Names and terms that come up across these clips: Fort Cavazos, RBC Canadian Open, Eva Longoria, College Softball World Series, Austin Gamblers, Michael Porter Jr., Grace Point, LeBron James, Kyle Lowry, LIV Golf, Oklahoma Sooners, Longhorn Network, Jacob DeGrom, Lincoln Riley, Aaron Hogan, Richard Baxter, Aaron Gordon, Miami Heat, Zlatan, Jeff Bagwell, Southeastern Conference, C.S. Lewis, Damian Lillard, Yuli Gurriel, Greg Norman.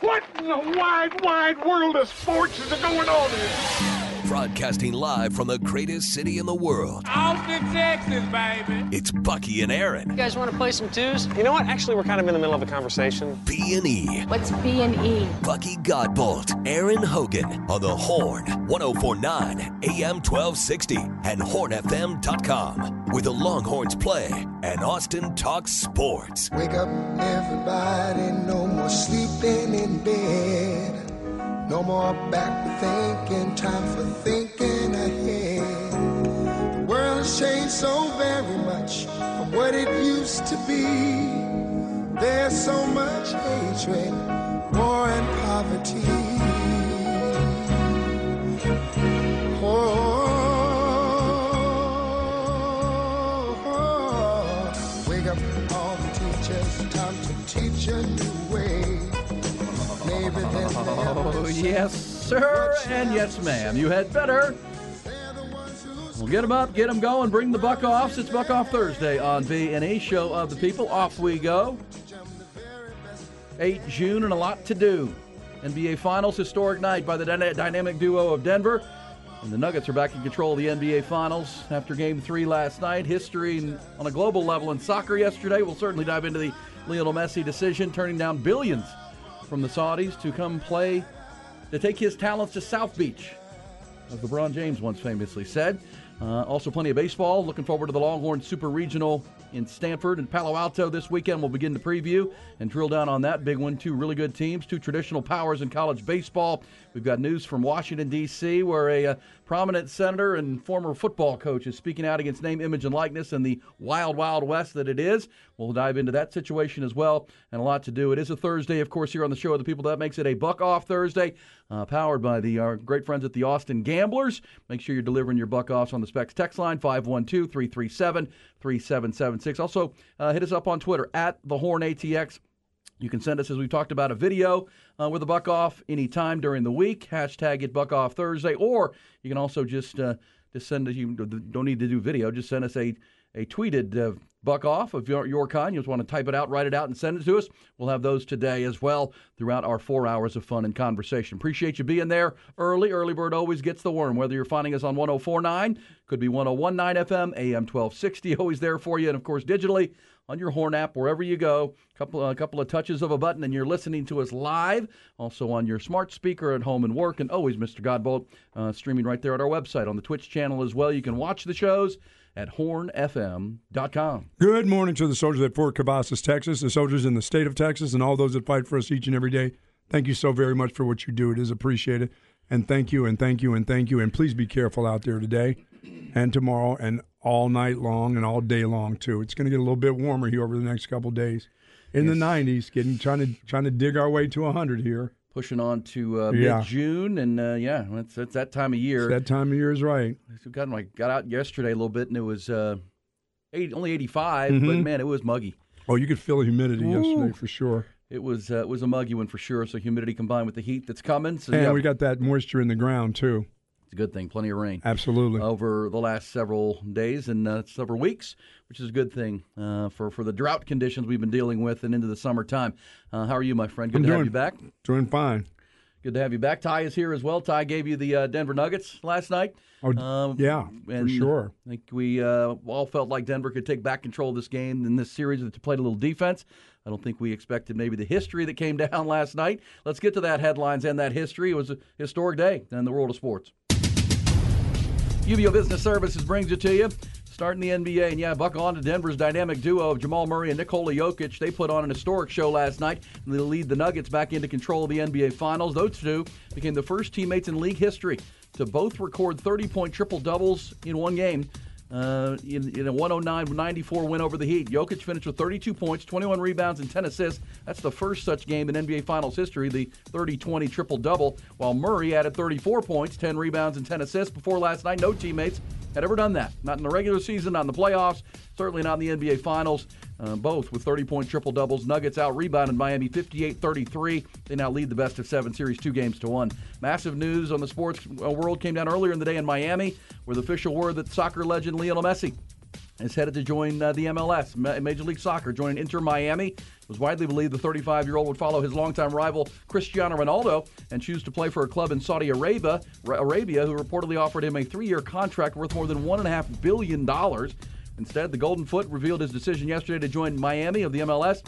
What in the wide, wide world of sports is going on here? Broadcasting live from the greatest city in the world. Austin, Texas, baby. It's Bucky and Aaron. You guys want to play some twos? You know what? Actually, we're kind of in the middle of a conversation. B&E. What's B&E? Bucky Godbolt, Aaron Hogan on The Horn, 104.9 AM 1260 and hornfm.com. Where the Longhorns play and Austin talks sports. Wake up, everybody, no more sleeping in bed. No more back to thinking, time for thinking ahead. The world has changed so very much from what it used to be. There's so much hatred, war and poverty. Oh. Oh, yes, sir, and yes, ma'am. You had better. We'll get them up, get them going, bring the buck offs. It's Buck Off Thursday on V&E, Show of the People. Off we go. 8 June and a lot to do. NBA Finals, historic night by the dynamic duo of Denver. And the Nuggets are back in control of the NBA Finals after Game 3 last night. History on a global level in soccer yesterday. We'll certainly dive into the Lionel Messi decision, turning down billions from the Saudis to come play, to take his talents to South Beach, as LeBron James once famously said. Also plenty of baseball. Looking forward to the Longhorn Super Regional in Stanford and Palo Alto this weekend. We'll begin to preview and drill down on that big one. Two really good teams, two traditional powers in college baseball. We've got news from Washington, D.C., where a prominent senator and former football coach is speaking out against name, image, and likeness and the wild, wild west that it is. We'll dive into that situation as well, and a lot to do. It is a Thursday, of course, here on the Show of the People. That makes it a Buck Off Thursday, powered by our great friends at the Austin Gamblers. Make sure you're delivering your buck offs on the Specs text line, 512-337-3776. Also, hit us up on Twitter, at the Horn ATX. You can send us, as we've talked about, a video with a buck off anytime during the week. Hashtag it Buck Off Thursday. Or you can also just send us, you don't need to do video, just send us a tweeted buck off of your kind. You just want to type it out, write it out, and send it to us. We'll have those today as well throughout our 4 hours of fun and conversation. Appreciate you being there early. Early bird always gets the worm. Whether you're finding us on 104.9, could be 101.9 FM, AM 1260, always there for you. And, of course, digitally on your Horn app, wherever you go, a couple of touches of a button, and you're listening to us live. Also on your smart speaker at home and work, and always Mr. Godbolt streaming right there at our website on the Twitch channel as well. You can watch the shows at hornfm.com. Good morning to the soldiers at Fort Cavazos, Texas, the soldiers in the state of Texas, and all those that fight for us each and every day. Thank you so very much for what you do. It is appreciated. And thank you, and thank you, and thank you. And please be careful out there today and tomorrow and all night long and all day long, too. It's going to get a little bit warmer here over the next couple of days. In the 90s, trying to dig our way to 100 here. Pushing on to mid-June, and it's that time of year. It's that time of year is right. Got out yesterday a little bit, and it was only 85, but man, it was muggy. Oh, you could feel the humidity yesterday for sure. It was a muggy one for sure. So humidity combined with the heat that's coming. So, and we got that moisture in the ground too. It's a good thing. Plenty of rain. Absolutely. Over the last several days and several weeks, which is a good thing for the drought conditions we've been dealing with and into the summertime. How are you, my friend? Good to have you back. Doing fine. Good to have you back. Ty is here as well. Ty gave you the Denver Nuggets last night. Oh, for sure. I think we all felt like Denver could take back control of this game in this series. They played a little defense. I don't think we expected maybe the history that came down last night. Let's get to that headlines and that history. It was a historic day in the world of sports. UBO Business Services brings it to you. Starting the NBA, and buck on to Denver's dynamic duo of Jamal Murray and Nikola Jokic. They put on an historic show last night, and they lead the Nuggets back into control of the NBA Finals. Those two became the first teammates in league history to both record 30-point triple-doubles in one game. in a 109-94 win over the Heat. Jokic finished with 32 points, 21 rebounds, and 10 assists. That's the first such game in NBA Finals history, the 30-20 triple-double, while Murray added 34 points, 10 rebounds, and 10 assists. Before last night, no teammates had ever done that. Not in the regular season, not in the playoffs, certainly not in the NBA Finals. Both with 30-point triple-doubles. Nuggets out-rebounded Miami 58-33. They now lead the best-of-seven series 2-1. Massive news on the sports world came down earlier in the day in Miami with official word that soccer legend Lionel Messi is headed to join the MLS, Major League Soccer, joining Inter Miami. It was widely believed the 35-year-old would follow his longtime rival Cristiano Ronaldo and choose to play for a club in Saudi Arabia, who reportedly offered him a 3-year contract worth more than $1.5 billion. Instead, the Golden Foot revealed his decision yesterday to join Miami of the MLS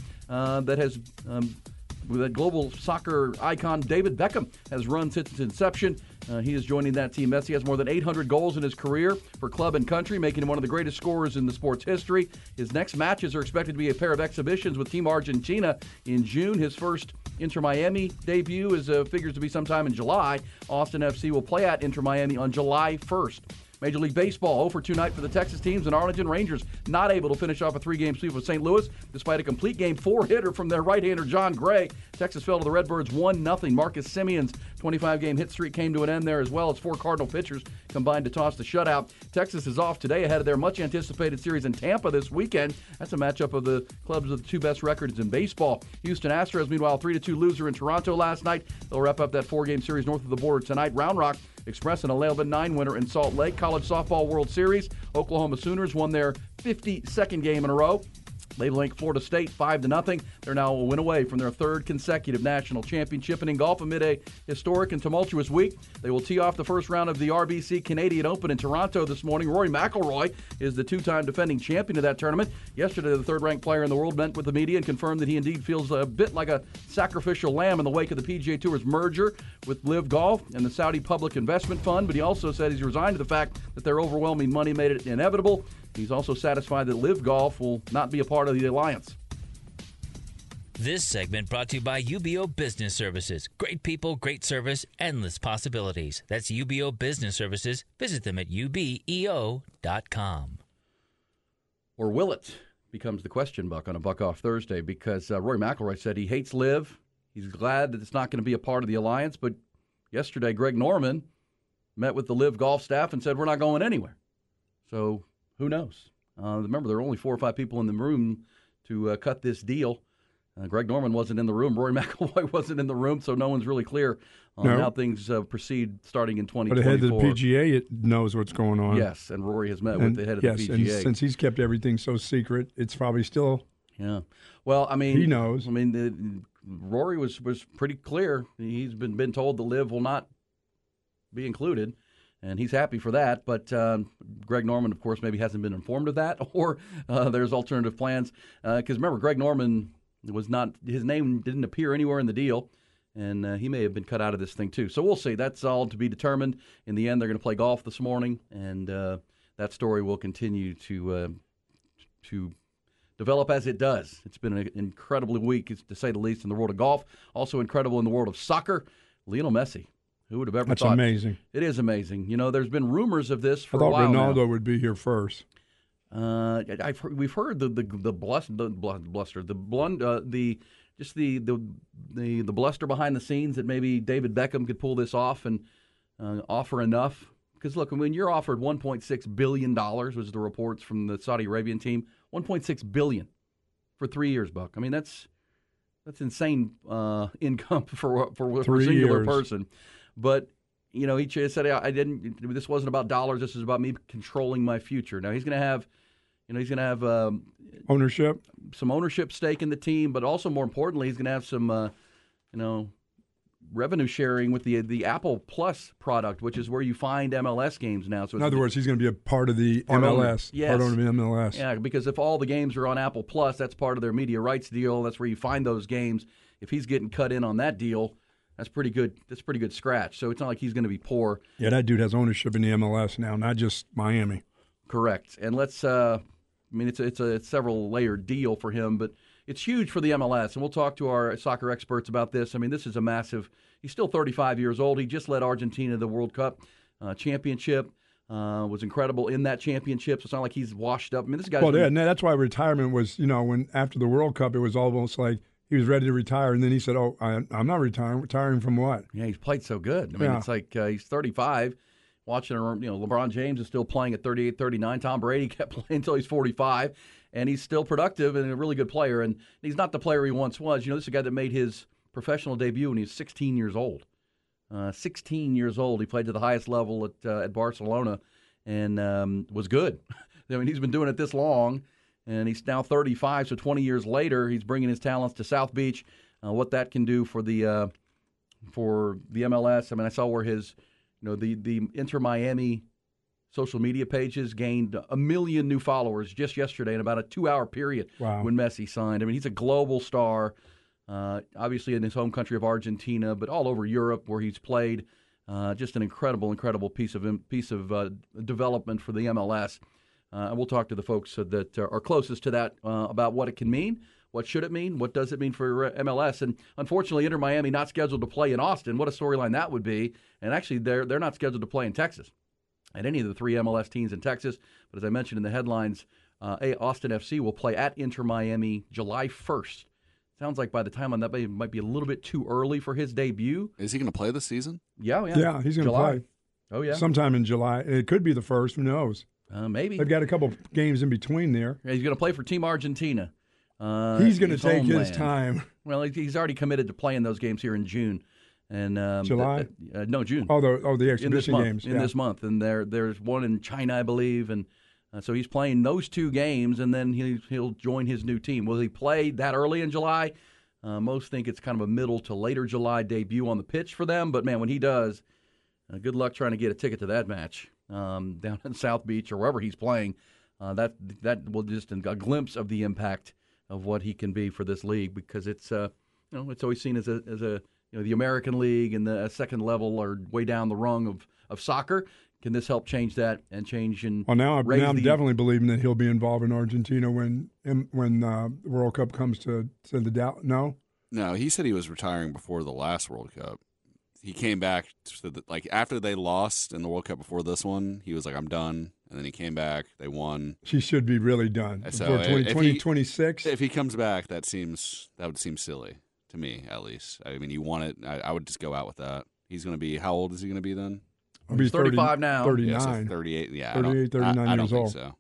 that global soccer icon David Beckham has run since its inception. He is joining that team. Messi has more than 800 goals in his career for club and country, making him one of the greatest scorers in the sport's history. His next matches are expected to be a pair of exhibitions with Team Argentina in June. His first Inter Miami debut is figures to be sometime in July. Austin FC will play at Inter Miami on July 1st. Major League Baseball, 0-for-2 night for the Texas teams, and Arlington Rangers not able to finish off a 3-game sweep with St. Louis despite a complete game 4-hitter from their right-hander John Gray. Texas fell to the Redbirds 1-0. Marcus Semion's 25-game hit streak came to an end there, as well as 4 Cardinal pitchers combined to toss the shutout. Texas is off today ahead of their much-anticipated series in Tampa this weekend. That's a matchup of the clubs with the two best records in baseball. Houston Astros, meanwhile, 3-2 loser in Toronto last night. They'll wrap up that 4-game series north of the border tonight. Round Rock Express an 11-9 winner in Salt Lake. College Softball World Series. Oklahoma Sooners won their 52nd game in a row. They linked Florida State 5-0. They're now a win away from their third consecutive national championship. And in golf, amid a historic and tumultuous week, they will tee off the first round of the RBC Canadian Open in Toronto this morning. Rory McIlroy is the two-time defending champion of that tournament. Yesterday, the third-ranked player in the world met with the media and confirmed that he indeed feels a bit like a sacrificial lamb in the wake of the PGA Tour's merger with LIV Golf and the Saudi Public Investment Fund. But he also said he's resigned to the fact that their overwhelming money made it inevitable. He's also satisfied that LIV Golf will not be a part of the alliance. This segment brought to you by UBO Business Services. Great people, great service, endless possibilities. That's UBO Business Services. Visit them at ubeo.com. Or will it? Becomes the question, Buck, on a Buck Off Thursday, because Rory McIlroy said he hates LIV. He's glad that it's not going to be a part of the alliance. But yesterday, Greg Norman met with the LIV Golf staff and said, we're not going anywhere. So who knows? Remember, there were only 4 or 5 people in the room to cut this deal. Greg Norman wasn't in the room. Rory McIlroy wasn't in the room, so no one's really clear on how things proceed starting in 2024. But the head of the PGA knows what's going on. Yes, and Rory has met with the head of the PGA. Yes, and since he's kept everything so secret, it's probably still... Yeah. Well, I mean... He knows. I mean, Rory was pretty clear. He's been told the LIV will not be included. And he's happy for that, but Greg Norman, of course, maybe hasn't been informed of that, or there's alternative plans. Because remember, Greg Norman his name didn't appear anywhere in the deal, and he may have been cut out of this thing too. So we'll see. That's all to be determined. In the end, they're going to play golf this morning, and that story will continue to develop as it does. It's been an incredible week, to say the least, in the world of golf. Also incredible in the world of soccer. Lionel Messi. Who would have ever thought? That's amazing. It is amazing. You know, there's been rumors of this for a while now. I thought Ronaldo would be here first. We've heard the bluster behind the scenes that maybe David Beckham could pull this off and offer enough. Because look, when you're offered $1.6 billion, was the reports from the Saudi Arabian team, $1.6 billion for 3 years, Buck. I mean, that's insane income for a singular person. But, you know, he said, this wasn't about dollars. This is about me controlling my future. Now, he's going to have, ownership, some ownership stake in the team, but also more importantly, he's going to have some, revenue sharing with the Apple Plus product, which is where you find MLS games now. So in other words, he's going to be a part of the MLS. Yes. Part owner of the MLS. Yeah, because if all the games are on Apple Plus, that's part of their media rights deal. That's where you find those games. If he's getting cut in on that deal, that's pretty good. That's pretty good scratch. So it's not like he's going to be poor. Yeah, that dude has ownership in the MLS now, not just Miami. Correct. And let's. It's a several layered deal for him, but it's huge for the MLS. And we'll talk to our soccer experts about this. I mean, this is a massive. He's still 35 years old. He just led Argentina to the World Cup championship. was incredible in that championship. So it's not like he's washed up. I mean, this guy's that's why retirement was, you know, when after the World Cup, it was almost like he was ready to retire. And then he said, oh, I'm not retiring. Retiring from what? Yeah, he's played so good. I mean, it's like he's 35. Watching, you know, LeBron James is still playing at 38, 39. Tom Brady kept playing until he's 45. And he's still productive and a really good player. And he's not the player he once was. You know, this is a guy that made his professional debut when he was 16 years old. 16 years old. He played to the highest level at Barcelona and was good. I mean, he's been doing it this long, and he's now 35, so 20 years later, he's bringing his talents to South Beach. What that can do for the MLS. I mean, I saw where his, you know, the Inter Miami social media pages gained 1 million new followers just yesterday in about a 2-hour period when Messi signed. I mean, he's a global star. Obviously in his home country of Argentina, but all over Europe where he's played. Just an incredible piece of development for the MLS. And we'll talk to the folks that are closest to that about what it can mean, what should it mean, what does it mean for MLS. And unfortunately, Inter Miami not scheduled to play in Austin. What a storyline that would be. And actually, they're not scheduled to play in Texas, at any of the three MLS teams in Texas. But as I mentioned in the headlines, Austin FC will play at Inter Miami July 1st. Sounds like by the time on that, it might be a little bit too early for his debut. Is he going to play this season? Yeah. Yeah, he's going to play. Oh, yeah. Sometime in July. It could be the first. Who knows? Maybe. They've got a couple games in between there. Yeah, he's going to play for Team Argentina. He's going to take his time. Well, he's already committed to playing those games here in June. And July? June. The exhibition games. In this month. And there's one in China, I believe, and so he's playing those two games, and then he'll join his new team. Will he play that early in July? Most think it's kind of a middle to later July debut on the pitch for them. But, man, when he does, good luck trying to get a ticket to that match down in South Beach or wherever he's playing. That will just a glimpse of the impact of what he can be for this league, because it's it's always seen as a the American League and the second level or way down the rung of soccer. Can this help change that and change and I'm definitely believing that he'll be involved in Argentina when World Cup comes to the doubt. No, he said he was retiring before the last World Cup. He came back after they lost in the World Cup before this one. He was like, I'm done, and then he came back. They won. She should be really done before 2026. If he comes back, that would seem silly to me, at least. I mean, you want it. I would just go out with that. He's going to be how old is he going to be then? He's 35 now. 39. Yeah, so 38, yeah. 38, 39 years old. I don't think so.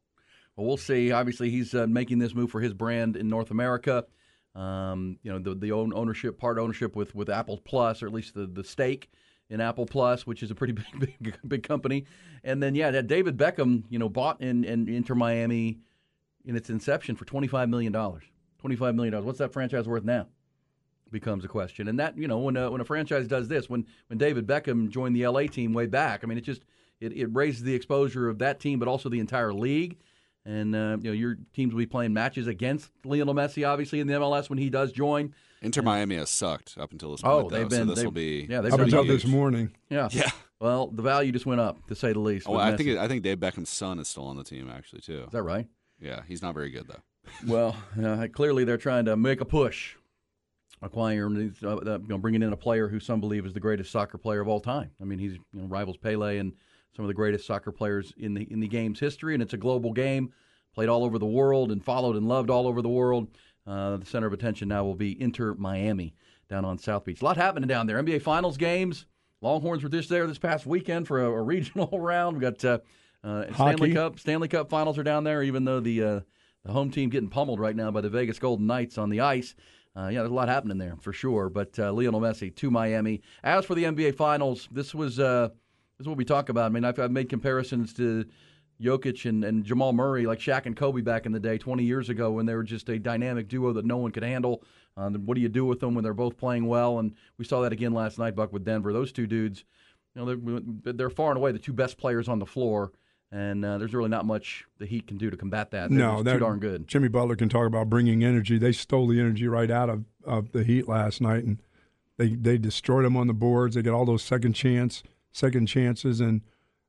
Well, we'll see. Obviously, he's making this move for his brand in North America. The ownership with Apple Plus, or at least the stake in Apple Plus, which is a pretty big company. And then, that David Beckham, bought in Inter Miami in its inception for $25 million. $25 million. What's that franchise worth now? Becomes a question. And that, when a franchise does this, when David Beckham joined the LA team way back, I mean, it raises the exposure of that team, but also the entire league. And, your teams will be playing matches against Lionel Messi, obviously, in the MLS when he does join. Inter Miami has sucked up until this moment. Up until this morning. Yeah. Well, the value just went up, to say the least. Oh, I think Dave Beckham's son is still on the team, actually, too. Is that right? Yeah, he's not very good, though. Well, clearly they're trying to make a push. Acquiring, bringing in a player who some believe is the greatest soccer player of all time. I mean, he's rivals Pele and some of the greatest soccer players in the game's history, and it's a global game, played all over the world and followed and loved all over the world. The center of attention now will be Inter Miami down on South Beach. A lot happening down there. NBA Finals games. Longhorns were just there this past weekend for a regional round. We got Stanley Cup Finals are down there, even though the home team getting pummeled right now by the Vegas Golden Knights on the ice. There's a lot happening there for sure. But Lionel Messi to Miami. As for the NBA Finals, this is what we talk about. I mean, I've made comparisons to Jokic and Jamal Murray, like Shaq and Kobe back in the day, 20 years ago, when they were just a dynamic duo that no one could handle. What do you do with them when they're both playing well? And we saw that again last night, Buck, with Denver. Those two dudes, they're far and away the two best players on the floor. And there's really not much the Heat can do to combat that. They're too darn good. Jimmy Butler can talk about bringing energy. They stole the energy right out of the Heat last night, and they destroyed them on the boards. They got all those second chances. And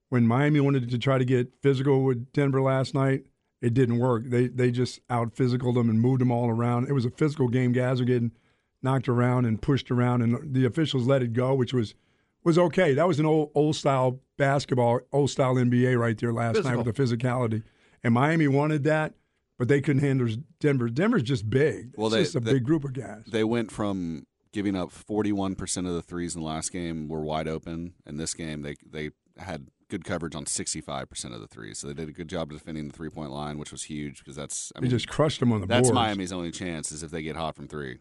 when Miami wanted to try to get physical with Denver last night, it didn't work. They just out-physicaled them and moved them all around. It was a physical game. Guys were getting knocked around and pushed around, and the officials let it go, which was was okay. That was an old-style basketball, old-style NBA right there last night with the physicality. And Miami wanted that, but they couldn't handle Denver. Denver's just big. Well, it's just a big group of guys. They went from giving up 41% of the threes in the last game were wide open. In this game, they had good coverage on 65% of the threes. So they did a good job of defending the three-point line, which was huge because they just crushed them on the board. That's boards. Miami's only chance is if they get hot from three.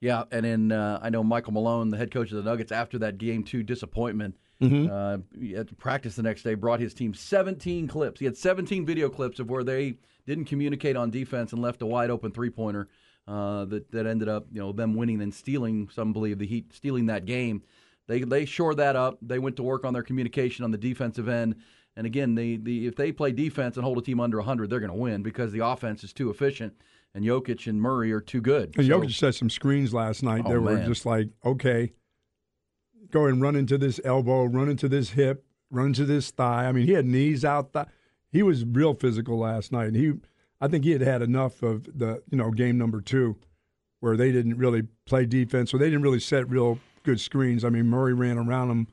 Yeah, and then I know Michael Malone, the head coach of the Nuggets, after that Game 2 disappointment, at practice the next day, brought his team 17 clips. He had 17 video clips of where they didn't communicate on defense and left a wide-open three-pointer that ended up them winning and stealing, some believe, the Heat stealing that game. They shored that up. They went to work on their communication on the defensive end. And, again, if they play defense and hold a team under 100, they're going to win because the offense is too efficient. And Jokic and Murray are too good. And Jokic set some screens last night that were just like, okay, go and run into this elbow, run into this hip, run into this thigh. I mean, he had knees out. He was real physical last night. And I think he had enough of the game number 2 where they didn't really play defense, so they didn't really set real good screens. I mean, Murray ran around him,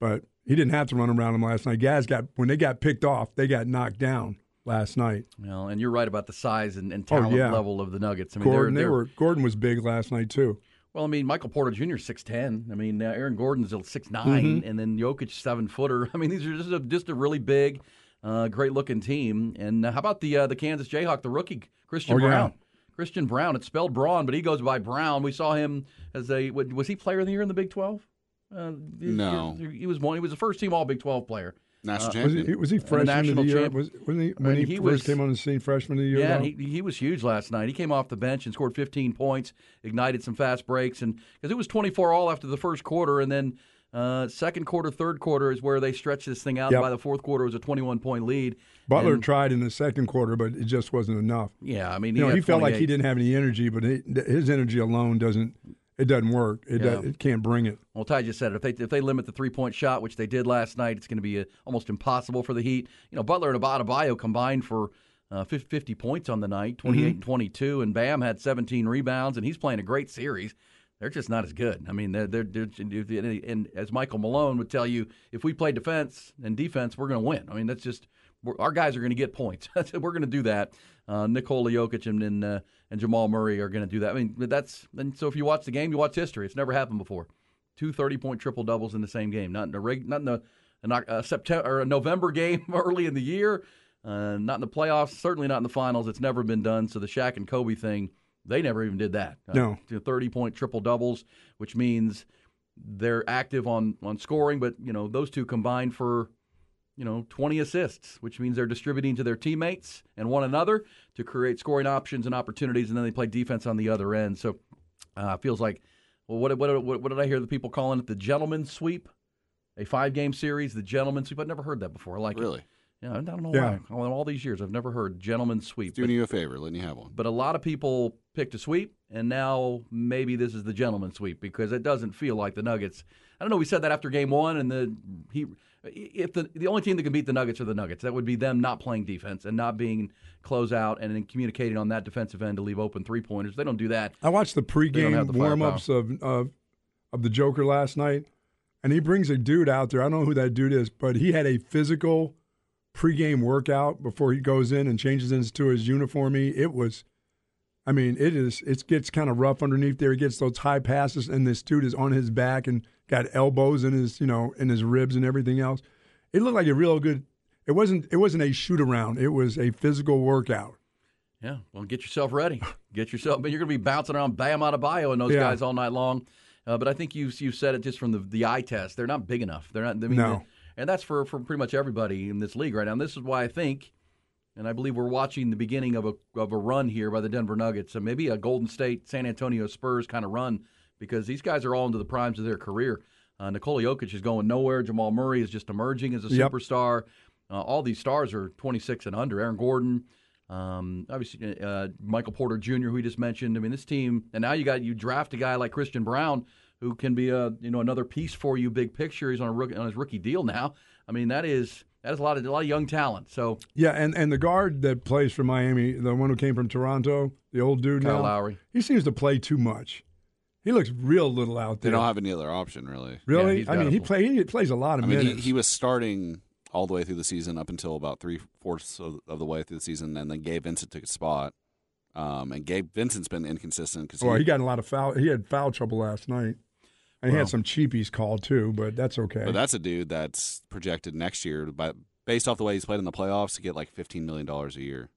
but he didn't have to run around him last night. Guys when they got picked off, they got knocked down last night. Well, and you're right about the size and talent level of the Nuggets. I mean, Gordon, Gordon was big last night, too. Well, I mean, Michael Porter Jr. is 6'10". I mean, Aaron Gordon's 6'9", and then Jokic, 7-footer. I mean, these are just a really big, great-looking team. And how about the Kansas Jayhawk, the rookie, Christian Brown? Christian Brown, it's spelled Braun, but he goes by Brown. We saw him was he player of the year in the Big 12? No. He was the first-team All-Big 12 player. National champion. Was he freshman of the year? When he first came on the scene, freshman of the year? Yeah, he was huge last night. He came off the bench and scored 15 points, ignited some fast breaks, and because it was 24-all after the first quarter, and then second quarter, third quarter is where they stretched this thing out. Yep. By the fourth quarter, it was a 21-point lead. Butler tried in the second quarter, but it just wasn't enough. Yeah, I mean, he felt like he didn't have any energy, but his energy alone doesn't. It doesn't work. It can't bring it. Well, Ty just said it. If they limit the three-point shot, which they did last night, it's going to be almost impossible for the Heat. Butler and Adebayo combined for 50 points on the night, 28 and 22, and Bam had 17 rebounds, and he's playing a great series. They're just not as good. I mean, they're and as Michael Malone would tell you, if we play defense, we're going to win. I mean, that's just our guys are going to get points. We're going to do that. Nikola Jokic and Jamal Murray are going to do that. I mean, so if you watch the game, you watch history. It's never happened before. Two 30-point triple-doubles in the same game. Not in a September or a November game early in the year. Not in the playoffs. Certainly not in the finals. It's never been done. So the Shaq and Kobe thing, they never even did that. No. 30-point triple-doubles, which means they're active on scoring. But, those two combined for 20 assists, which means they're distributing to their teammates and one another to create scoring options and opportunities, and then they play defense on the other end. So it feels like, well, what did I hear the people calling it? The gentleman's sweep, a 5-game series, the gentleman's sweep. I've never heard that before. I like it. Really? Yeah, I don't know why. All these years, I've never heard gentleman's sweep. Doing you a favor, letting you have one. But a lot of people picked a sweep, and now maybe this is the gentleman's sweep because it doesn't feel like the Nuggets. I don't know. We said that after Game 1, and if the only team that can beat the Nuggets are the Nuggets, that would be them not playing defense and not being closeout and then communicating on that defensive end to leave open three-pointers. They don't do that. I watched the pregame warm-ups of the Joker last night, and he brings a dude out there. I don't know who that dude is, but he had a physical pregame workout before he goes in and changes into his uniform. It gets kind of rough underneath there. He gets those high passes, and this dude is on his back and got elbows in his, in his ribs and everything else. It looked like a real good. It wasn't a shoot around. It was a physical workout. Yeah. Well, get yourself ready. But you're going to be bouncing around Bam Adebayo and those guys all night long. But I think you said it just from the eye test. They're not big enough. They're not. I mean, no. And that's for pretty much everybody in this league right now. And this is why I think, and I believe we're watching the beginning of a run here by the Denver Nuggets, so maybe a Golden State, San Antonio Spurs kind of run, because these guys are all into the primes of their career. Nikola Jokic is going nowhere. Jamal Murray is just emerging as a superstar. All these stars are 26 and under. Aaron Gordon, obviously Michael Porter Jr., who we just mentioned. I mean, this team, and now you draft a guy like Christian Brown, who can be another piece for you, big picture. He's on his rookie deal now. I mean, that is a lot of young talent. So and the guard that plays for Miami, the one who came from Toronto, the old dude Kyle Lowry. He seems to play too much. He looks real little out there. They don't have any other option, really. Really? Yeah, I mean, he plays a lot of minutes. He was starting all the way through the season up until about three-fourths of the way through the season, and then Gabe Vincent took a spot. And Gabe Vincent's been inconsistent. Cause he got a lot of foul. He had foul trouble last night. And he had some cheapies called, too, but that's okay. But that's a dude that's projected next year, based off the way he's played in the playoffs, to get like $15 million a year.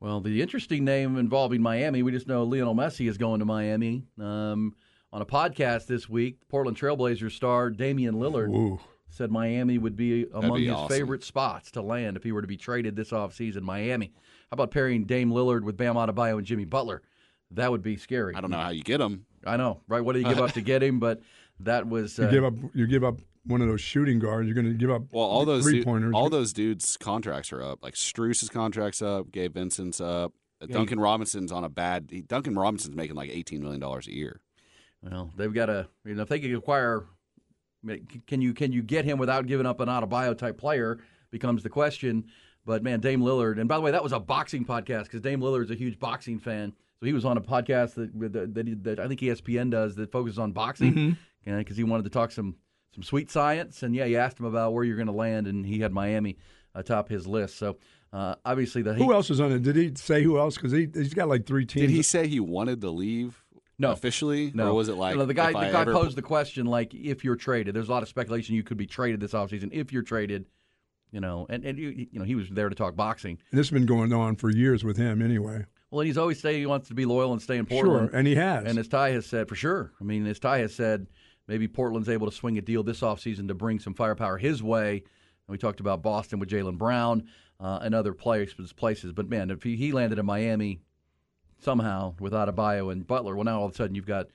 Well, the interesting name involving Miami, we just know Lionel Messi is going to Miami. On a podcast this week, Portland Trailblazers star Damian Lillard said Miami would be among his favorite spots to land if he were to be traded this offseason. Miami. How about pairing Dame Lillard with Bam Adebayo and Jimmy Butler? That would be scary. I don't know how you get him. I know, right? What do you give up to get him? But that was you give up one of those shooting guards. You're going to give up three-pointers. All those dudes' contracts are up. Like Struce's contract's up. Gabe Vincent's up. Yeah, Duncan Robinson's on a bad – Duncan Robinson's making like $18 million a year. Well, they've got to – you know, if they could acquire – can you get him without giving up an Adebayo-type player becomes the question. But, man, Dame Lillard – and, by the way, that was a boxing podcast because Dame Lillard's a huge boxing fan. So he was on a podcast that I think ESPN does that focuses on boxing because he wanted to talk some sweet science. And, yeah, you asked him about where you're going to land, and he had Miami atop his list. So, obviously, who else is on it? Did he say who else? Because he's got like three teams. Did he say he wanted to leave officially? No. Or was it like the guy posed the question, like, if you're traded. There's a lot of speculation you could be traded this offseason. If you're traded, you know, and you know, he was there to talk boxing. And this has been going on for years with him anyway. Well, and he's always saying he wants to be loyal and stay in Portland. Sure, and he has. And as Ty has said, for sure. I mean, as Ty has said, maybe Portland's able to swing a deal this offseason to bring some firepower his way. And we talked about Boston with Jaylen Brown and other places. But, man, if he landed in Miami somehow with Adebayo and Butler, well, now all of a sudden you've got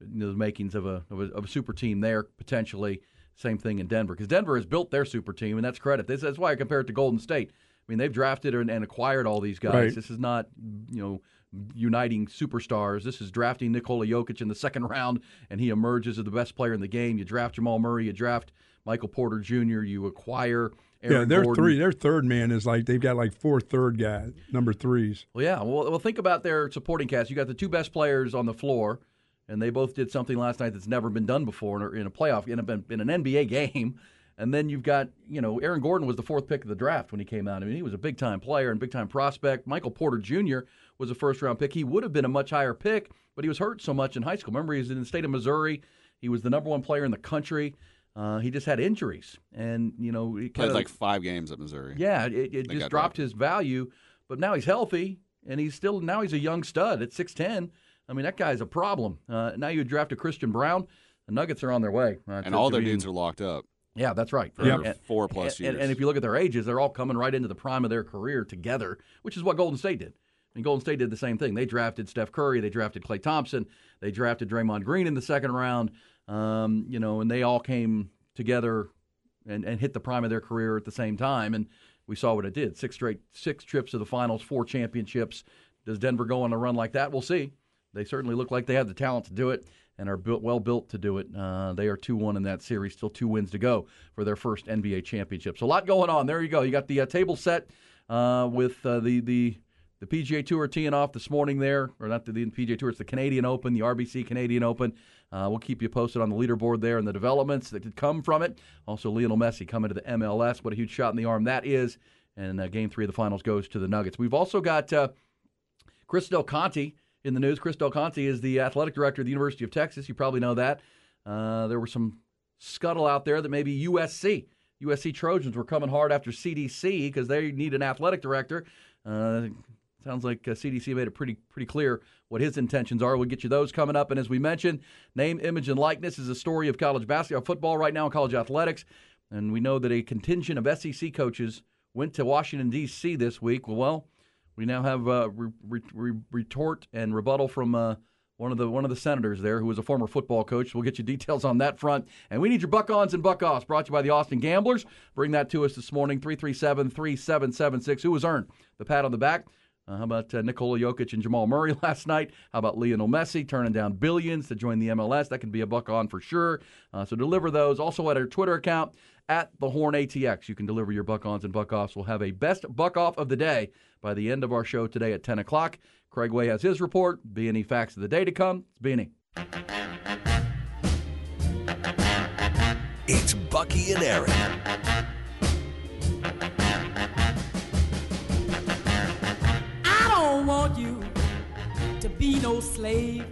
the makings of a super team there potentially. Same thing in Denver because Denver has built their super team, and that's credit. That's why I compare it to Golden State. I mean, they've drafted and acquired all these guys. Right. This is not, you know, uniting superstars. This is drafting Nikola Jokic in the second round, and he emerges as the best player in the game. You draft Jamal Murray. You draft Michael Porter Jr. You acquire Aaron Gordon. Their third man is like they've got like four third guys, number threes. Well, yeah. Well, think about their supporting cast. You got the two best players on the floor, and they both did something last night that's never been done before in a playoff, in an NBA game. And then you've got, you know, Aaron Gordon was the fourth pick of the draft when he came out. I mean, he was a big-time player and big-time prospect. Michael Porter Jr. was a first-round pick. He would have been a much higher pick, but he was hurt so much in high school. Remember, he was in the state of Missouri. He was the number one player in the country. He just had injuries. And, you know, he played like 5 games at Missouri. Yeah, it just dropped his value. But now he's healthy, and now he's a young stud at 6'10". I mean, that guy's a problem. Now you draft a Christian Brown. The Nuggets are on their way. And all their dudes are locked up. Yeah, that's right. For 4-plus years. And if you look at their ages, they're all coming right into the prime of their career together, which is what Golden State did. I mean, Golden State did the same thing. They drafted Steph Curry. They drafted Klay Thompson. They drafted Draymond Green in the second round, you know, and they all came together and hit the prime of their career at the same time. And we saw what it did. 6 trips to the finals, 4 championships. Does Denver go on a run like that? We'll see. They certainly look like they have the talent to do it and are well built to do it. They are 2-1 in that series, still 2 wins to go for their first NBA championship. So a lot going on. There you go. You got the table set with the PGA Tour teeing off this morning there. Or not the PGA Tour, it's the Canadian Open, the RBC Canadian Open. We'll keep you posted on the leaderboard there and the developments that could come from it. Also, Lionel Messi coming to the MLS. What a huge shot in the arm that is. And Game 3 of the finals goes to the Nuggets. We've also got Chris Del Conte. In the news, Chris Del Conte is the athletic director of the University of Texas. You probably know that. There were some scuttle out there that maybe USC Trojans were coming hard after CDC because they need an athletic director. Sounds like CDC made it pretty clear what his intentions are. We'll get you those coming up. And as we mentioned, name, image, and likeness is a story of college basketball, football right now in college athletics. And we know that a contingent of SEC coaches went to Washington, D.C. this week. Well, we now have a retort and rebuttal from one of the senators there who was a former football coach. We'll get you details on that front. And we need your buck-ons and buck-offs brought to you by the Austin Gamblers. Bring that to us this morning, 337-3776. Who has earned the pat on the back? How about Nikola Jokic and Jamal Murray last night? How about Lionel Messi turning down billions to join the MLS? That could be a buck-on for sure. So deliver those. Also at our Twitter account, at the Horn ATX. You can deliver your buck-ons and buck-offs. We'll have a best buck-off of the day by the end of our show today at 10 o'clock. Craig Way has his report. B&E Facts of the Day to come. It's B&E. It's Bucky and Aaron. I don't want you to be no slave.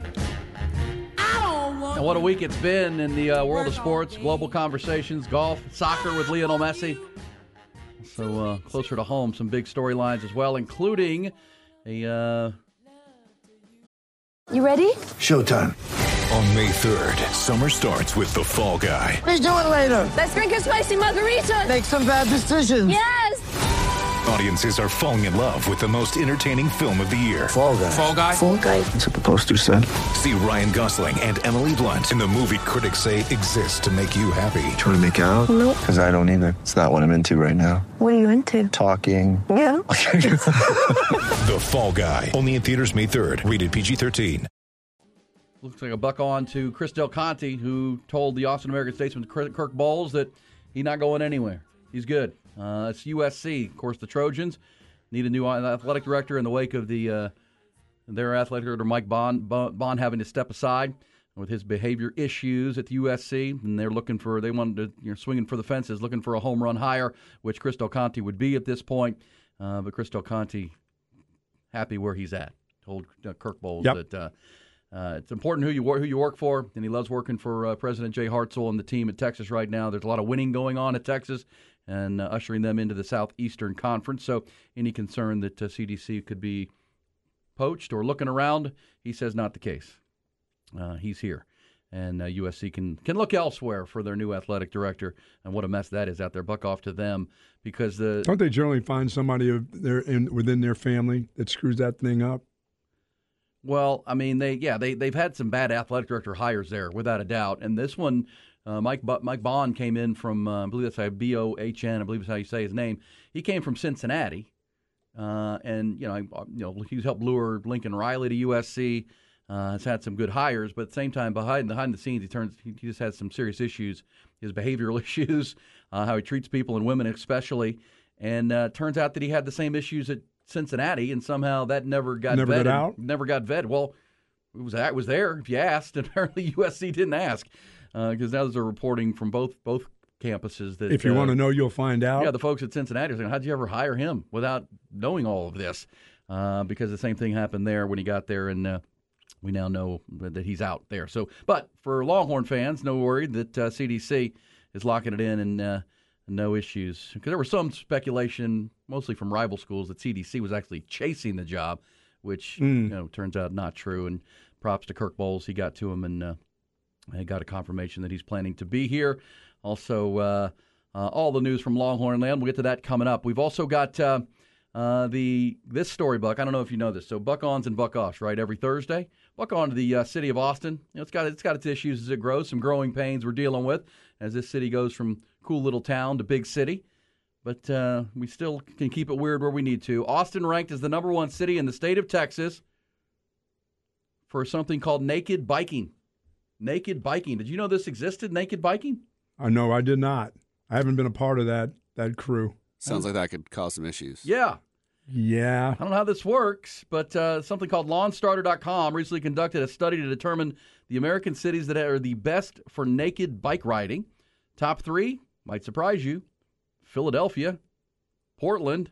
And what a week it's been in the world of sports, global conversations, golf, soccer with Lionel Messi. So closer to home, some big storylines as well, including a... You ready? Showtime. On May 3rd, summer starts with The Fall Guy. Let's do it later. Let's drink a spicy margarita. Make some bad decisions. Yes. Audiences are falling in love with the most entertaining film of the year. Fall Guy. Fall Guy. Fall Guy. That's what the poster said. See Ryan Gosling and Emily Blunt in the movie critics say exists to make you happy. Trying to make it out? Nope. Because I don't either. It's not what I'm into right now. What are you into? Talking. Yeah. The Fall Guy. Only in theaters May 3rd. Rated PG-13. Looks like a buck on to Chris Del Conte, who told the Austin American Statesman Kirk Bowles that he's not going anywhere. He's good. It's USC. Of course, the Trojans need a new athletic director in the wake of their athletic director, Mike Bond having to step aside with his behavior issues at the USC. And they're looking for, they wanted to, swinging for the fences, looking for a home run hire, which Chris Del Conte would be at this point. But Chris Del Conte, happy where he's at, told Kirk Bowles that it's important who you work for, and he loves working for President Jay Hartzell and the team at Texas right now. There's a lot of winning going on at Texas, and ushering them into the Southeastern Conference. So any concern that CDC could be poached or looking around, he says not the case. He's here. And USC can look elsewhere for their new athletic director. And what a mess that is out there. Buck off to them because the – Don't they generally find somebody within their family that screws that thing up? Well, I mean, they've had some bad athletic director hires there, without a doubt. And this one – Mike Bond came in from, I believe that's how B-O-H-N, I believe that's how you say his name. He came from Cincinnati, and he's helped lure Lincoln Riley to USC. Has had some good hires, but at the same time, behind the scenes, he just has some serious issues, his behavioral issues, how he treats people and women especially. And turns out that he had the same issues at Cincinnati, and somehow that never got vetted. Never got vetted. Well, it was there if you asked, and apparently USC didn't ask. Because now there's a reporting from both campuses that if you want to know, you'll find out. Yeah, the folks at Cincinnati are saying, "How'd you ever hire him without knowing all of this?" Because the same thing happened there when he got there, and we now know that he's out there. So, but for Longhorn fans, no worry that CDC is locking it in and no issues. Because there was some speculation, mostly from rival schools, that CDC was actually chasing the job, which turns out not true. And props to Kirk Bowles, he got to him and. I got a confirmation that he's planning to be here. Also, all the news from Longhorn Land. We'll get to that coming up. We've also got this story, Buck. I don't know if you know this. So Buck-ons and Buck-offs, right, every Thursday. Buck-on to the city of Austin. It's got its issues as it grows, some growing pains we're dealing with as this city goes from cool little town to big city. But we still can keep it weird where we need to. Austin ranked as the number one city in the state of Texas for something called naked biking. Naked biking. Did you know this existed, naked biking? No, I did not. I haven't been a part of that crew. Sounds like that could cause some issues. Yeah. I don't know how this works, but something called LawnStarter.com recently conducted a study to determine the American cities that are the best for naked bike riding. Top three might surprise you: Philadelphia, Portland,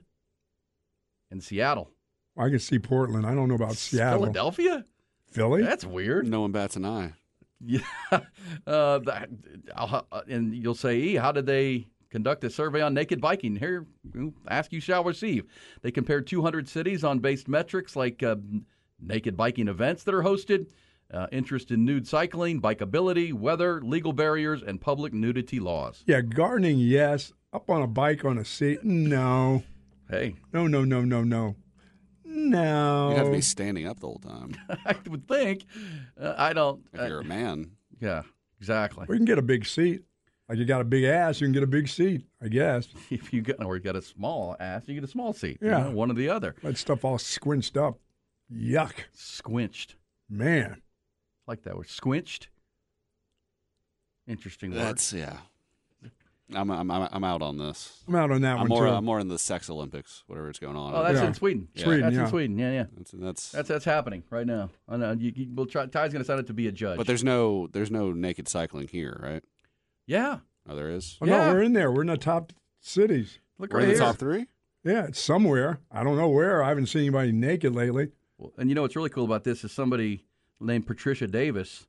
and Seattle. I can see Portland. I don't know about Seattle. Philadelphia? Philly? That's weird. No one bats an eye. Yeah, and you'll say, how did they conduct a survey on naked biking? Here, ask you shall receive. They compared 200 cities on based metrics like naked biking events that are hosted, interest in nude cycling, bikeability, weather, legal barriers, and public nudity laws. Yeah, gardening, yes. Up on a bike on a seat, no. Hey. No. No. You'd have to be standing up the whole time. I would think. I don't. If you're a man. Yeah, exactly. We can get a big seat. Like you got a big ass, you can get a big seat, I guess. Or you got a small ass, you get a small seat. Yeah. One or the other. That stuff all squinched up. Yuck. Squinched. Man. Like that word. Squinched. Interesting word. That's, yeah. I'm out on this. I'm out on that one, too. I'm more in the sex Olympics, whatever it's going on. Oh, that's in Sweden. Yeah. That's in Sweden. That's happening right now. I know. We'll try, Ty's going to sign up to be a judge. But there's no naked cycling here, right? Yeah. Oh, there is? Oh, yeah. No, we're in there. We're in the top cities. Look right here. We're in the top three? Yeah, it's somewhere. I don't know where. I haven't seen anybody naked lately. Well, and you know what's really cool about this is somebody named Patricia Davis,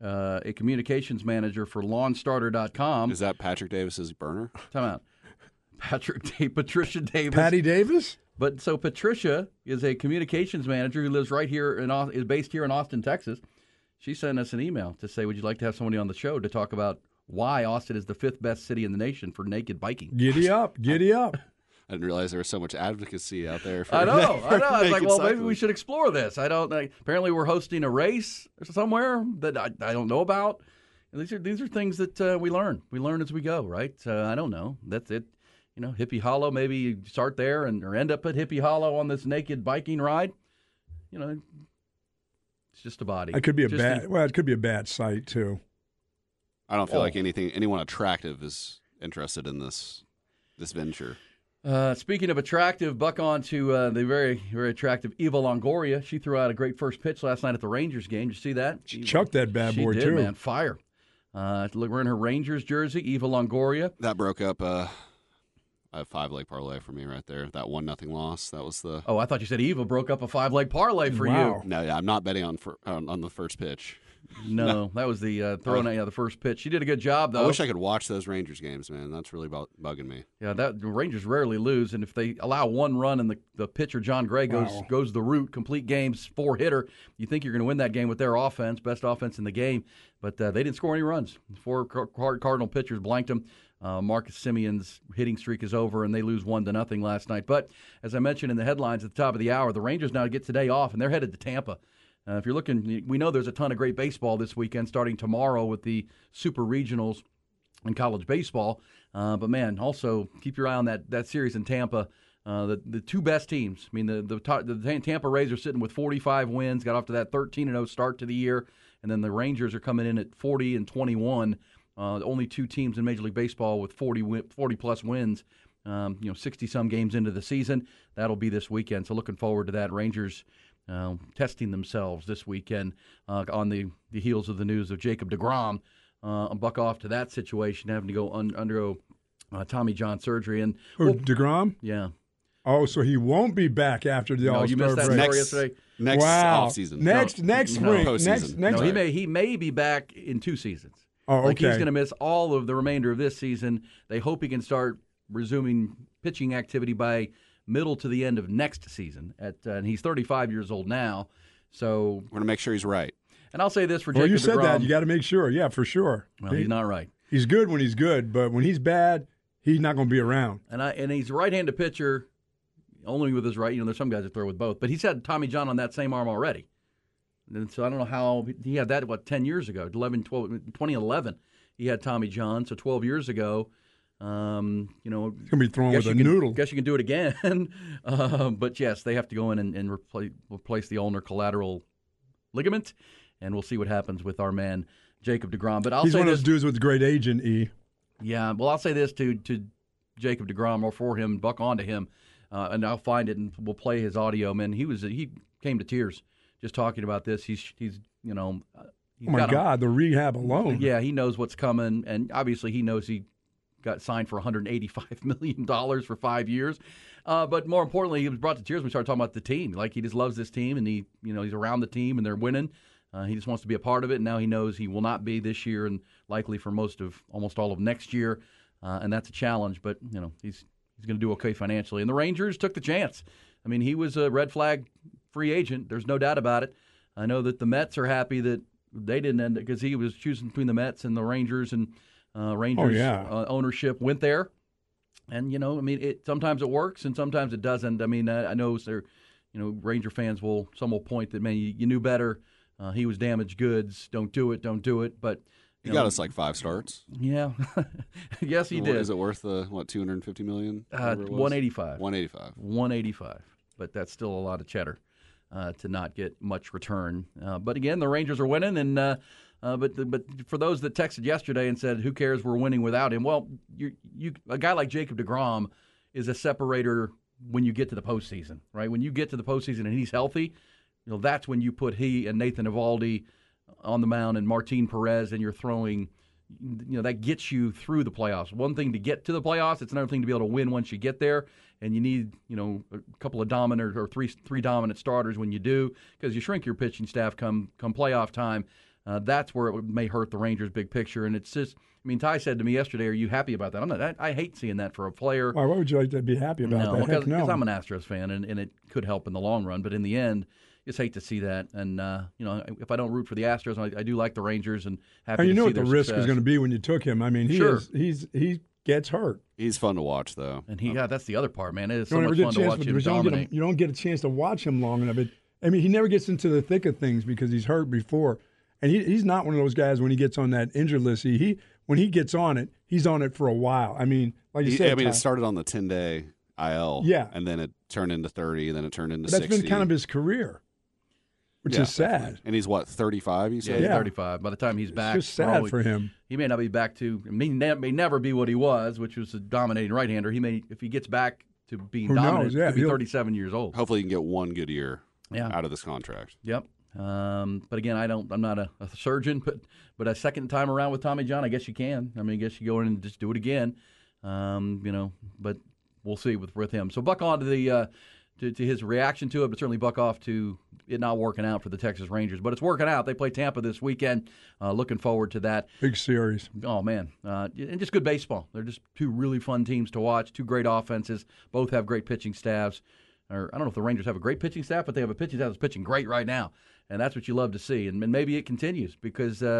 a communications manager for LawnStarter.com. Is that Patrick Davis's burner? Time out. Patricia Davis. Patty Davis? But so Patricia is a communications manager who lives right here is based here in Austin, Texas. She sent us an email to say, would you like to have somebody on the show to talk about why Austin is the fifth best city in the nation for naked biking? Giddy up, giddy up. I didn't realize there was so much advocacy out there. I know. I was like, well, maybe we should explore this. Apparently, we're hosting a race somewhere that I don't know about. And these are things that we learn. We learn as we go, right? I don't know. That's it. You know, Hippie Hollow. Maybe you start there or end up at Hippie Hollow on this naked biking ride. You know, it's just a body. It could be a bad sight too. I don't feel like anyone attractive is interested in this venture. Speaking of attractive, buck on to the very, very attractive Eva Longoria. She threw out a great first pitch last night at the Rangers game. Did you see that? She chucked that bad boy, too. She did, man. Fire. We're in her Rangers jersey, Eva Longoria. That broke up a five-leg parlay for me right there. That 1-0 loss. That was the... Oh, I thought you said Eva broke up a five-leg parlay for you. No, yeah, I'm not betting on the first pitch. No, that was the throwing out the first pitch. She did a good job, though. I wish I could watch those Rangers games, man. That's really bugging me. Yeah, the Rangers rarely lose, and if they allow one run and the pitcher, John Gray, goes the route, complete games, four-hitter, you think you're going to win that game with their offense, best offense in the game, but they didn't score any runs. Four Cardinal pitchers blanked them. Marcus Simeon's hitting streak is over, and they lose 1-0 last night. But as I mentioned in the headlines at the top of the hour, the Rangers now get today off, and they're headed to Tampa. If you're looking, we know there's a ton of great baseball this weekend, starting tomorrow with the Super Regionals and college baseball. But, man, also keep your eye on that series in Tampa. The two best teams. I mean, the Tampa Rays are sitting with 45 wins, got off to that 13-0 start to the year, and then the Rangers are coming in at 40-21. Only two teams in Major League Baseball with 40-plus wins, 60-some games into the season. That'll be this weekend, so looking forward to that. Rangers testing themselves this weekend on the heels of the news of Jacob DeGrom. Buck off to that situation, having to go undergo Tommy John surgery. And DeGrom? Yeah. Oh, so he won't be back after the All-Star break. You missed that story yesterday. Next offseason. Next spring. He may be back in two seasons. Oh, okay. Like he's going to miss all of the remainder of this season. They hope he can start resuming pitching activity by middle to the end of next season, and he's 35 years old now, so we're going to make sure he's right. And I'll say this for Jacob DeGrom. Well, you said that. You got to make sure. Yeah, for sure. Well, he's not right. He's good when he's good, but when he's bad, he's not going to be around. And he's a right-handed pitcher, only with his right. You know, there's some guys that throw with both, but he's had Tommy John on that same arm already. And so I don't know how he had that, 10 years ago, 2011. He had Tommy John, so 12 years ago. It's going to be thrown with noodle. Guess you can do it again. But yes, they have to go in and replace the ulnar collateral ligament, and we'll see what happens with our man Jacob DeGrom. But he's one of those dudes with great agent E. Yeah, well, I'll say this to Jacob DeGrom, or for him, buck onto him, and I'll find it and we'll play his audio. Man, he came to tears just talking about this. He's oh my God, the rehab alone. Yeah, he knows what's coming, and obviously he knows he got signed for $185 million for 5 years. But more importantly, he was brought to tears when we started talking about the team. Like, he just loves this team, and he's around the team, and they're winning. He just wants to be a part of it, and now he knows he will not be this year and likely for almost all of next year, and that's a challenge. But, he's going to do okay financially. And the Rangers took the chance. I mean, he was a red flag free agent. There's no doubt about it. I know that the Mets are happy that they didn't end it because he was choosing between the Mets and the Rangers, and ownership went there. And, sometimes it works and sometimes it doesn't. I mean, I know there, Ranger fans will point that, man, you knew better. He was damaged goods. Don't do it. But he got us like 5 starts. Yeah. Yes, he did. Is it worth the, $250 million? $185 million. But that's still a lot of cheddar to not get much return. But again, the Rangers are winning, and, but for those that texted yesterday and said, who cares, we're winning without him, well, a guy like Jacob DeGrom is a separator when you get to the postseason, right? When you get to the postseason and he's healthy, that's when you put he and Nathan Eovaldi on the mound and Martin Perez, and you're throwing you know, that gets you through the playoffs. One thing to get to the playoffs, it's another thing to be able to win once you get there. And you need, you know, a couple of dominant or three dominant starters when you do, because you shrink your pitching staff come playoff time. That's where it may hurt the Rangers' big picture. And it's just, I mean, Ty said to me yesterday, "Are you happy about that?" I'm not. I hate seeing that for a player. Why would you like to be happy about that? Because I'm an Astros fan, and it could help in the long run. But in the end, just hate to see that, and you know, if I don't root for the Astros, I do like the Rangers, and happy. And you know what the risk is going to be when you took him. I mean, he gets hurt. He's fun to watch, though, and that's the other part, man. It is so much fun to watch him dominate. You don't get a chance to watch him long enough. I mean, he never gets into the thick of things because he's hurt before, and he's not one of those guys when he gets on that injured list. When he gets on it, he's on it for a while. I mean, like you said, it started on the 10-day IL, and then it turned into 30, and then it turned into 60. That's been kind of his career. Which is sad. Definitely. And he's, what, 35, you said? Yeah, he's 35. By the time he's back. It's just sad for him. He may not be back to – may never be what he was, which was a dominating right-hander. He may – if he gets back to being dominant, he'll be 37 years old. Hopefully he can get one good year out of this contract. Yep. But, again, I'm not a surgeon, but a second time around with Tommy John, I guess you can. I mean, I guess you go in and just do it again, you know. But we'll see with him. So buck on to the to his reaction to it, but certainly buck off to it not working out for the Texas Rangers. But it's working out. They play Tampa this weekend. Looking forward to that. Big series. Oh, man. And just good baseball. They're just two really fun teams to watch, two great offenses. Both have great pitching staffs. Or I don't know if the Rangers have a great pitching staff, but they have a pitching staff that's pitching great right now. And that's what you love to see. And maybe it continues because, you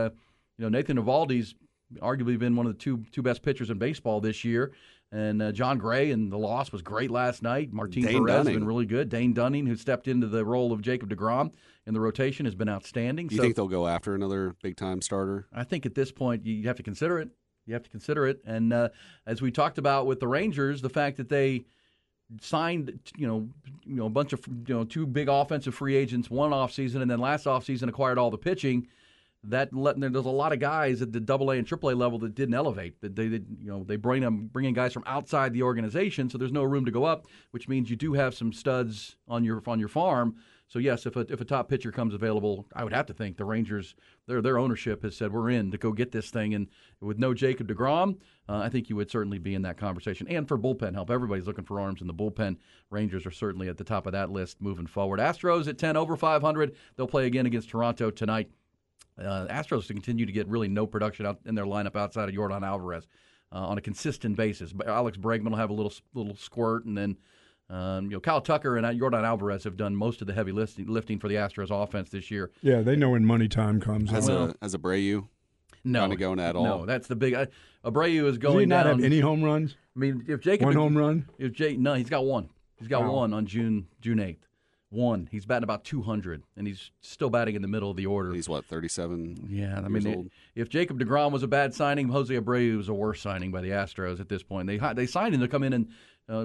know, Nathan Eovaldi's arguably been one of the two best pitchers in baseball this year. And John Gray, and the loss was great last night. Martin Perez has been really good. Dane Dunning, who stepped into the role of Jacob DeGrom in the rotation, has been outstanding. You think they'll go after another big-time starter? I think at this point you have to consider it. You have to consider it. And as we talked about with the Rangers, the fact that they signed a bunch of two big offensive free agents one offseason, and then last offseason acquired all the pitching. There's a lot of guys at the AA and AAA level that didn't elevate. That they bring in guys from outside the organization, so there's no room to go up, which means you do have some studs on your farm. So yes, if a top pitcher comes available, I would have to think the Rangers, their ownership has said we're in to go get this thing. And with no Jacob DeGrom, I think you would certainly be in that conversation. And for bullpen help, everybody's looking for arms in the bullpen. Rangers are certainly at the top of that list moving forward. Astros at 10 over 500. They'll play again against Toronto tonight. Astros continue to get really no production out in their lineup outside of Jordan Alvarez on a consistent basis. But Alex Bregman will have a little squirt, and then Kyle Tucker and Jordan Alvarez have done most of the heavy lifting for the Astros offense this year. Yeah, they know when money time comes. Has Abreu kind of going at all? No, that's the big. Abreu is going. Does he not have any home runs? I mean, if Jacob home run. He's got one. He's got one on June 8th. One, he's batting about 200, and he's still batting in the middle of the order. He's, what, 37 Yeah, I mean, if Jacob DeGrom was a bad signing, Jose Abreu was a worse signing by the Astros at this point. They signed him to come in and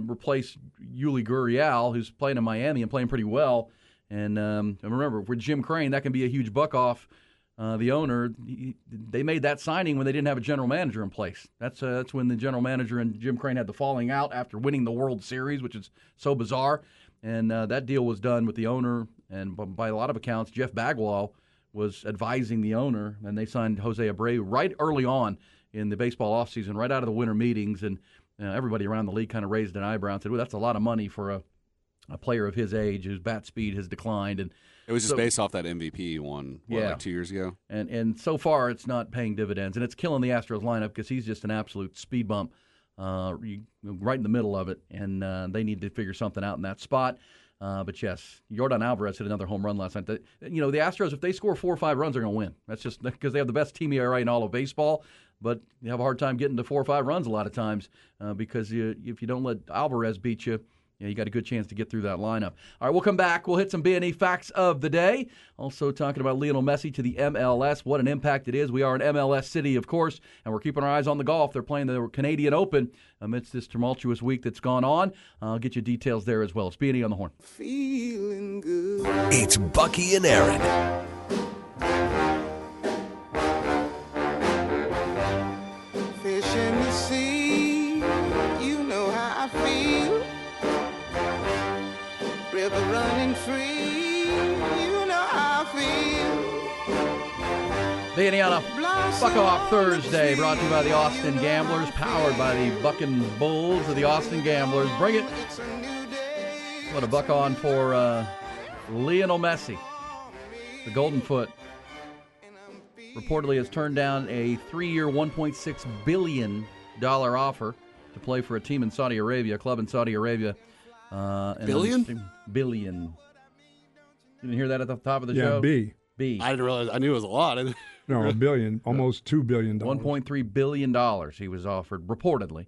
replace Yuli Gurriel, who's playing in Miami and playing pretty well. And remember, with Jim Crane, that can be a huge buck-off. The owner, they made that signing when they didn't have a general manager in place. That's when the general manager and Jim Crane had the falling out after winning the World Series, which is so bizarre. And that deal was done with the owner, and by a lot of accounts, Jeff Bagwell was advising the owner, and they signed Jose Abreu right early on in the baseball offseason, right out of the winter meetings, and everybody around the league kind of raised an eyebrow and said, well, that's a lot of money for a player of his age whose bat speed has declined. And it was just based off that MVP one, like 2 years ago? And so far, it's not paying dividends, and it's killing the Astros lineup because he's just an absolute speed bump. Right in the middle of it, and they need to figure something out in that spot. But yes, Jordan Alvarez hit another home run last night. The Astros, if they score 4 or 5 runs, they're going to win. That's just because they have the best team ERA in all of baseball, but you have a hard time getting to 4 or 5 runs a lot of times because if you don't let Alvarez beat you, you got a good chance to get through that lineup. All right, we'll come back. We'll hit some B&E facts of the day. Also talking about Lionel Messi to the MLS, what an impact it is. We are an MLS city, of course, and we're keeping our eyes on the golf. They're playing the Canadian Open amidst this tumultuous week that's gone on. I'll get you details there as well. It's B&E on the Horn. Feeling good. It's Bucky and Aaron. Fish in the sea, you know how I feel. River running free, you know how I feel. The Indiana Buck-Off Thursday, brought to you by the Austin Gamblers, powered by the Bucking Bulls of the Austin Gamblers. Bring it. What a buck on for Lionel Messi. The Golden Foot reportedly has turned down a three-year, $1.6 billion offer to play for a team in Saudi Arabia, a club in Saudi Arabia. Billion? Billion. You didn't hear that at the top of the show? Yeah, B. B. I didn't realize. I knew it was a lot. No, a billion. Almost $2 billion. $1.3 billion he was offered, reportedly,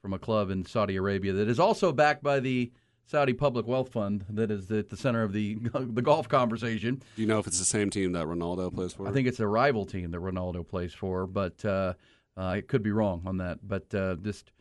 from a club in Saudi Arabia that is also backed by the Saudi Public Wealth Fund that is at the center of the golf conversation. Do you know if it's the same team that Ronaldo plays for? I think it's a rival team that Ronaldo plays for, but I could be wrong on that. But just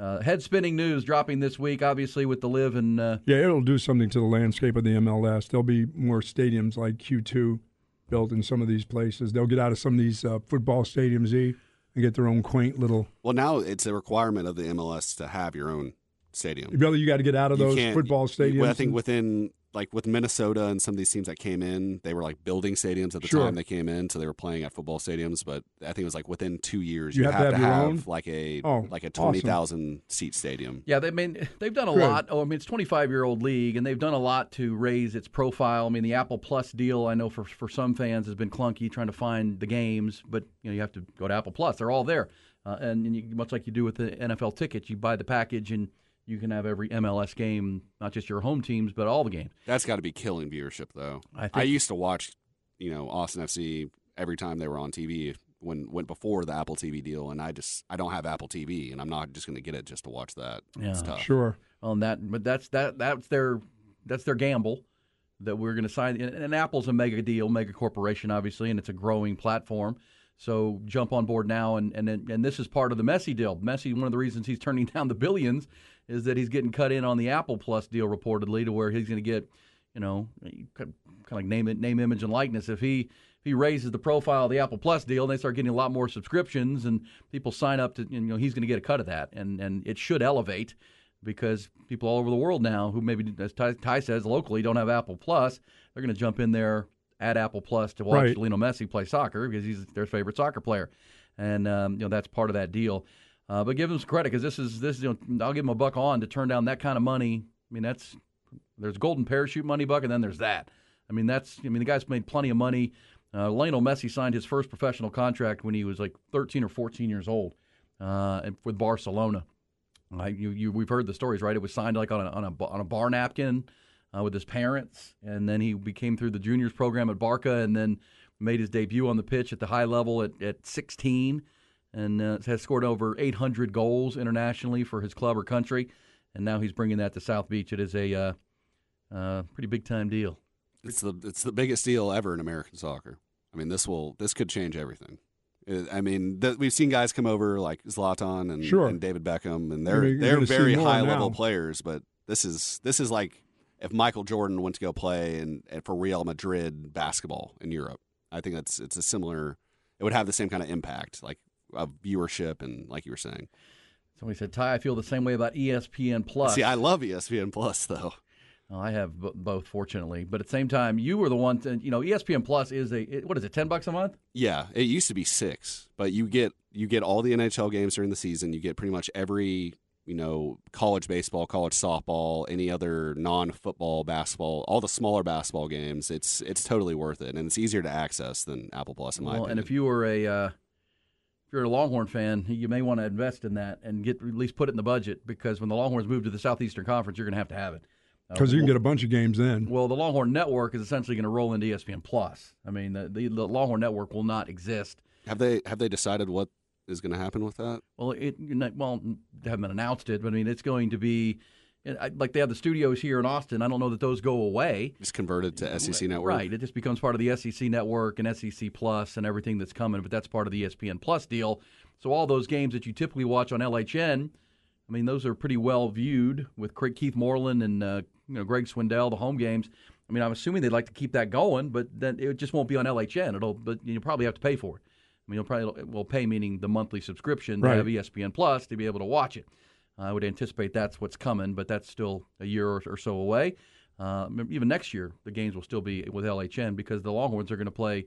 head-spinning news dropping this week, obviously, with the LIV and yeah, it'll do something to the landscape of the MLS. There'll be more stadiums like Q2 built in some of these places. They'll get out of some of these football stadiums, and get their own quaint little... Well, now it's a requirement of the MLS to have your own stadium. Brother, you got to get out of those football stadiums. Well, I think within, like with Minnesota and some of these teams that came in, they were like building stadiums at the time they came in, so they were playing at football stadiums. But I think it was like within 2 years, you have to have like a 20,000 seat stadium. Yeah, they they've done a lot. Oh, it's a 25-year-old league, and they've done a lot to raise its profile. I mean, the Apple Plus deal, I know for some fans has been clunky trying to find the games, but you have to go to Apple Plus. They're all there, and much like you do with the NFL tickets, you buy the package and you can have every MLS game, not just your home teams, but all the games. That's got to be killing viewership, though. I used to watch, Austin FC every time they were on TV when before the Apple TV deal, and I don't have Apple TV, and I'm not just going to get it just to watch that stuff. Sure. Well, that's their gamble that we're going to sign. And Apple's a mega deal, mega corporation, obviously, and it's a growing platform. So jump on board now, and this is part of the Messi deal. Messi, one of the reasons he's turning down the billions is that he's getting cut in on the Apple Plus deal reportedly to where he's going to get, kind of like name, image, and likeness. If he raises the profile of the Apple Plus deal, and they start getting a lot more subscriptions and people sign up to, he's going to get a cut of that, and it should elevate because people all over the world now who maybe, as Ty says, locally don't have Apple Plus, they're going to jump in there at Apple Plus to watch Lionel Messi play soccer because he's their favorite soccer player, and that's part of that deal. But give him some credit because this is I'll give him a buck on to turn down that kind of money. I mean, there's golden parachute money buck, and then there's that. The guy's made plenty of money. Lionel Messi signed his first professional contract when he was like 13 or 14 years old, with Barcelona. We've heard the stories, right? It was signed like on a bar napkin. With his parents, and then he came through the juniors program at Barca and then made his debut on the pitch at the high level at 16 and has scored over 800 goals internationally for his club or country, and now he's bringing that to South Beach. It is a pretty big-time deal. It's the biggest deal ever in American soccer. I mean, this could change everything. I mean, we've seen guys come over like Zlatan and David Beckham, and they're very high-level players, but this is like if Michael Jordan went to go play for Real Madrid basketball in Europe. I think it's a similar. It would have the same kind of impact, like of viewership, and like you were saying. Somebody said, Ty, I feel the same way about ESPN Plus. See, I love ESPN Plus though. Well, I have both, fortunately, but at the same time, you were the one. ESPN Plus is $10 a month? Yeah, it used to be $6, but you get all the NHL games during the season. You get pretty much every. College baseball, college softball, any other non-football basketball, all the smaller basketball games, it's totally worth it, and it's easier to access than Apple Plus, in my opinion. And if you were a Longhorn fan, you may want to invest in that and at least put it in the budget, because when the Longhorns move to the Southeastern Conference, you're going to have it. Because you can get a bunch of games then. Well, the Longhorn Network is essentially going to roll into ESPN Plus. I mean, the Longhorn Network will not exist. Have they decided what is going to happen with that? Well, they haven't announced it, but it's going to be like they have the studios here in Austin. I don't know that those go away. It's converted to SEC Network. Right. It just becomes part of the SEC Network and SEC Plus and everything that's coming, but that's part of the ESPN Plus deal. So all those games that you typically watch on LHN, those are pretty well viewed with Keith Moreland and Greg Swindell, the home games. I'm assuming they'd like to keep that going, but then it just won't be on LHN. But you'll probably have to pay for it. You'll probably pay, meaning the monthly subscription to have ESPN Plus to be able to watch it. I would anticipate that's what's coming, but that's still a year or so away. Even next year, the games will still be with LHN because the Longhorns are going to play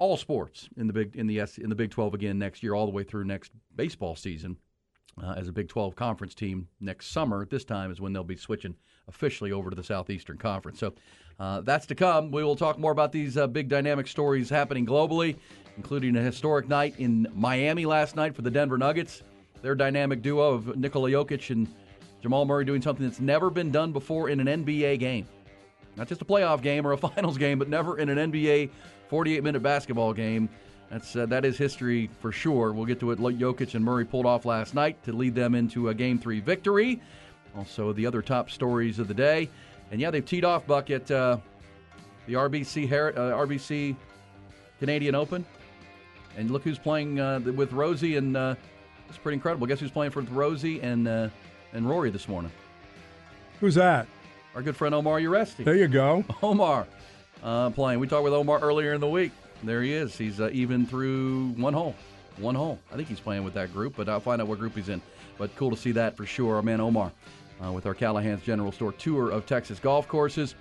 all sports in the Big 12 again next year, all the way through next baseball season as a Big 12 conference team next summer. At this time is when they'll be switching officially over to the Southeastern Conference. So that's to come. We will talk more about these big dynamic stories happening globally, including a historic night in Miami last night for the Denver Nuggets. Their dynamic duo of Nikola Jokic and Jamal Murray doing something that's never been done before in an NBA game. Not just a playoff game or a finals game, but never in an NBA 48-minute basketball game. That is history for sure. We'll get to what Jokic and Murray pulled off last night to lead them into a Game 3 victory. Also, the other top stories of the day. And, yeah, they've teed off, Buck, at the RBC Canadian Open. And look who's playing with Rosie, and it's pretty incredible. Guess who's playing for Rosie and Rory this morning? Who's that? Our good friend Omar Uresti. There you go. Omar playing. We talked with Omar earlier in the week. There he is. He's even through one hole. I think he's playing with that group, but I'll find out what group he's in. But cool to see that for sure. Our man Omar with our Callahan's General Store tour of Texas golf courses.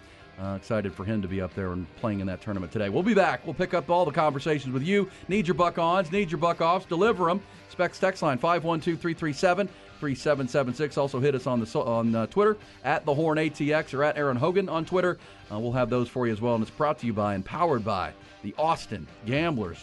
Excited for him to be up there and playing in that tournament today. We'll be back. We'll pick up all the conversations with you. Need your buck-ons, need your buck-offs. Deliver them. Specs text line 512-337-3776. Also hit us on Twitter, at TheHornATX or at Aaron Hogan on Twitter. We'll have those for you as well. And it's brought to you by and powered by the Austin Gamblers.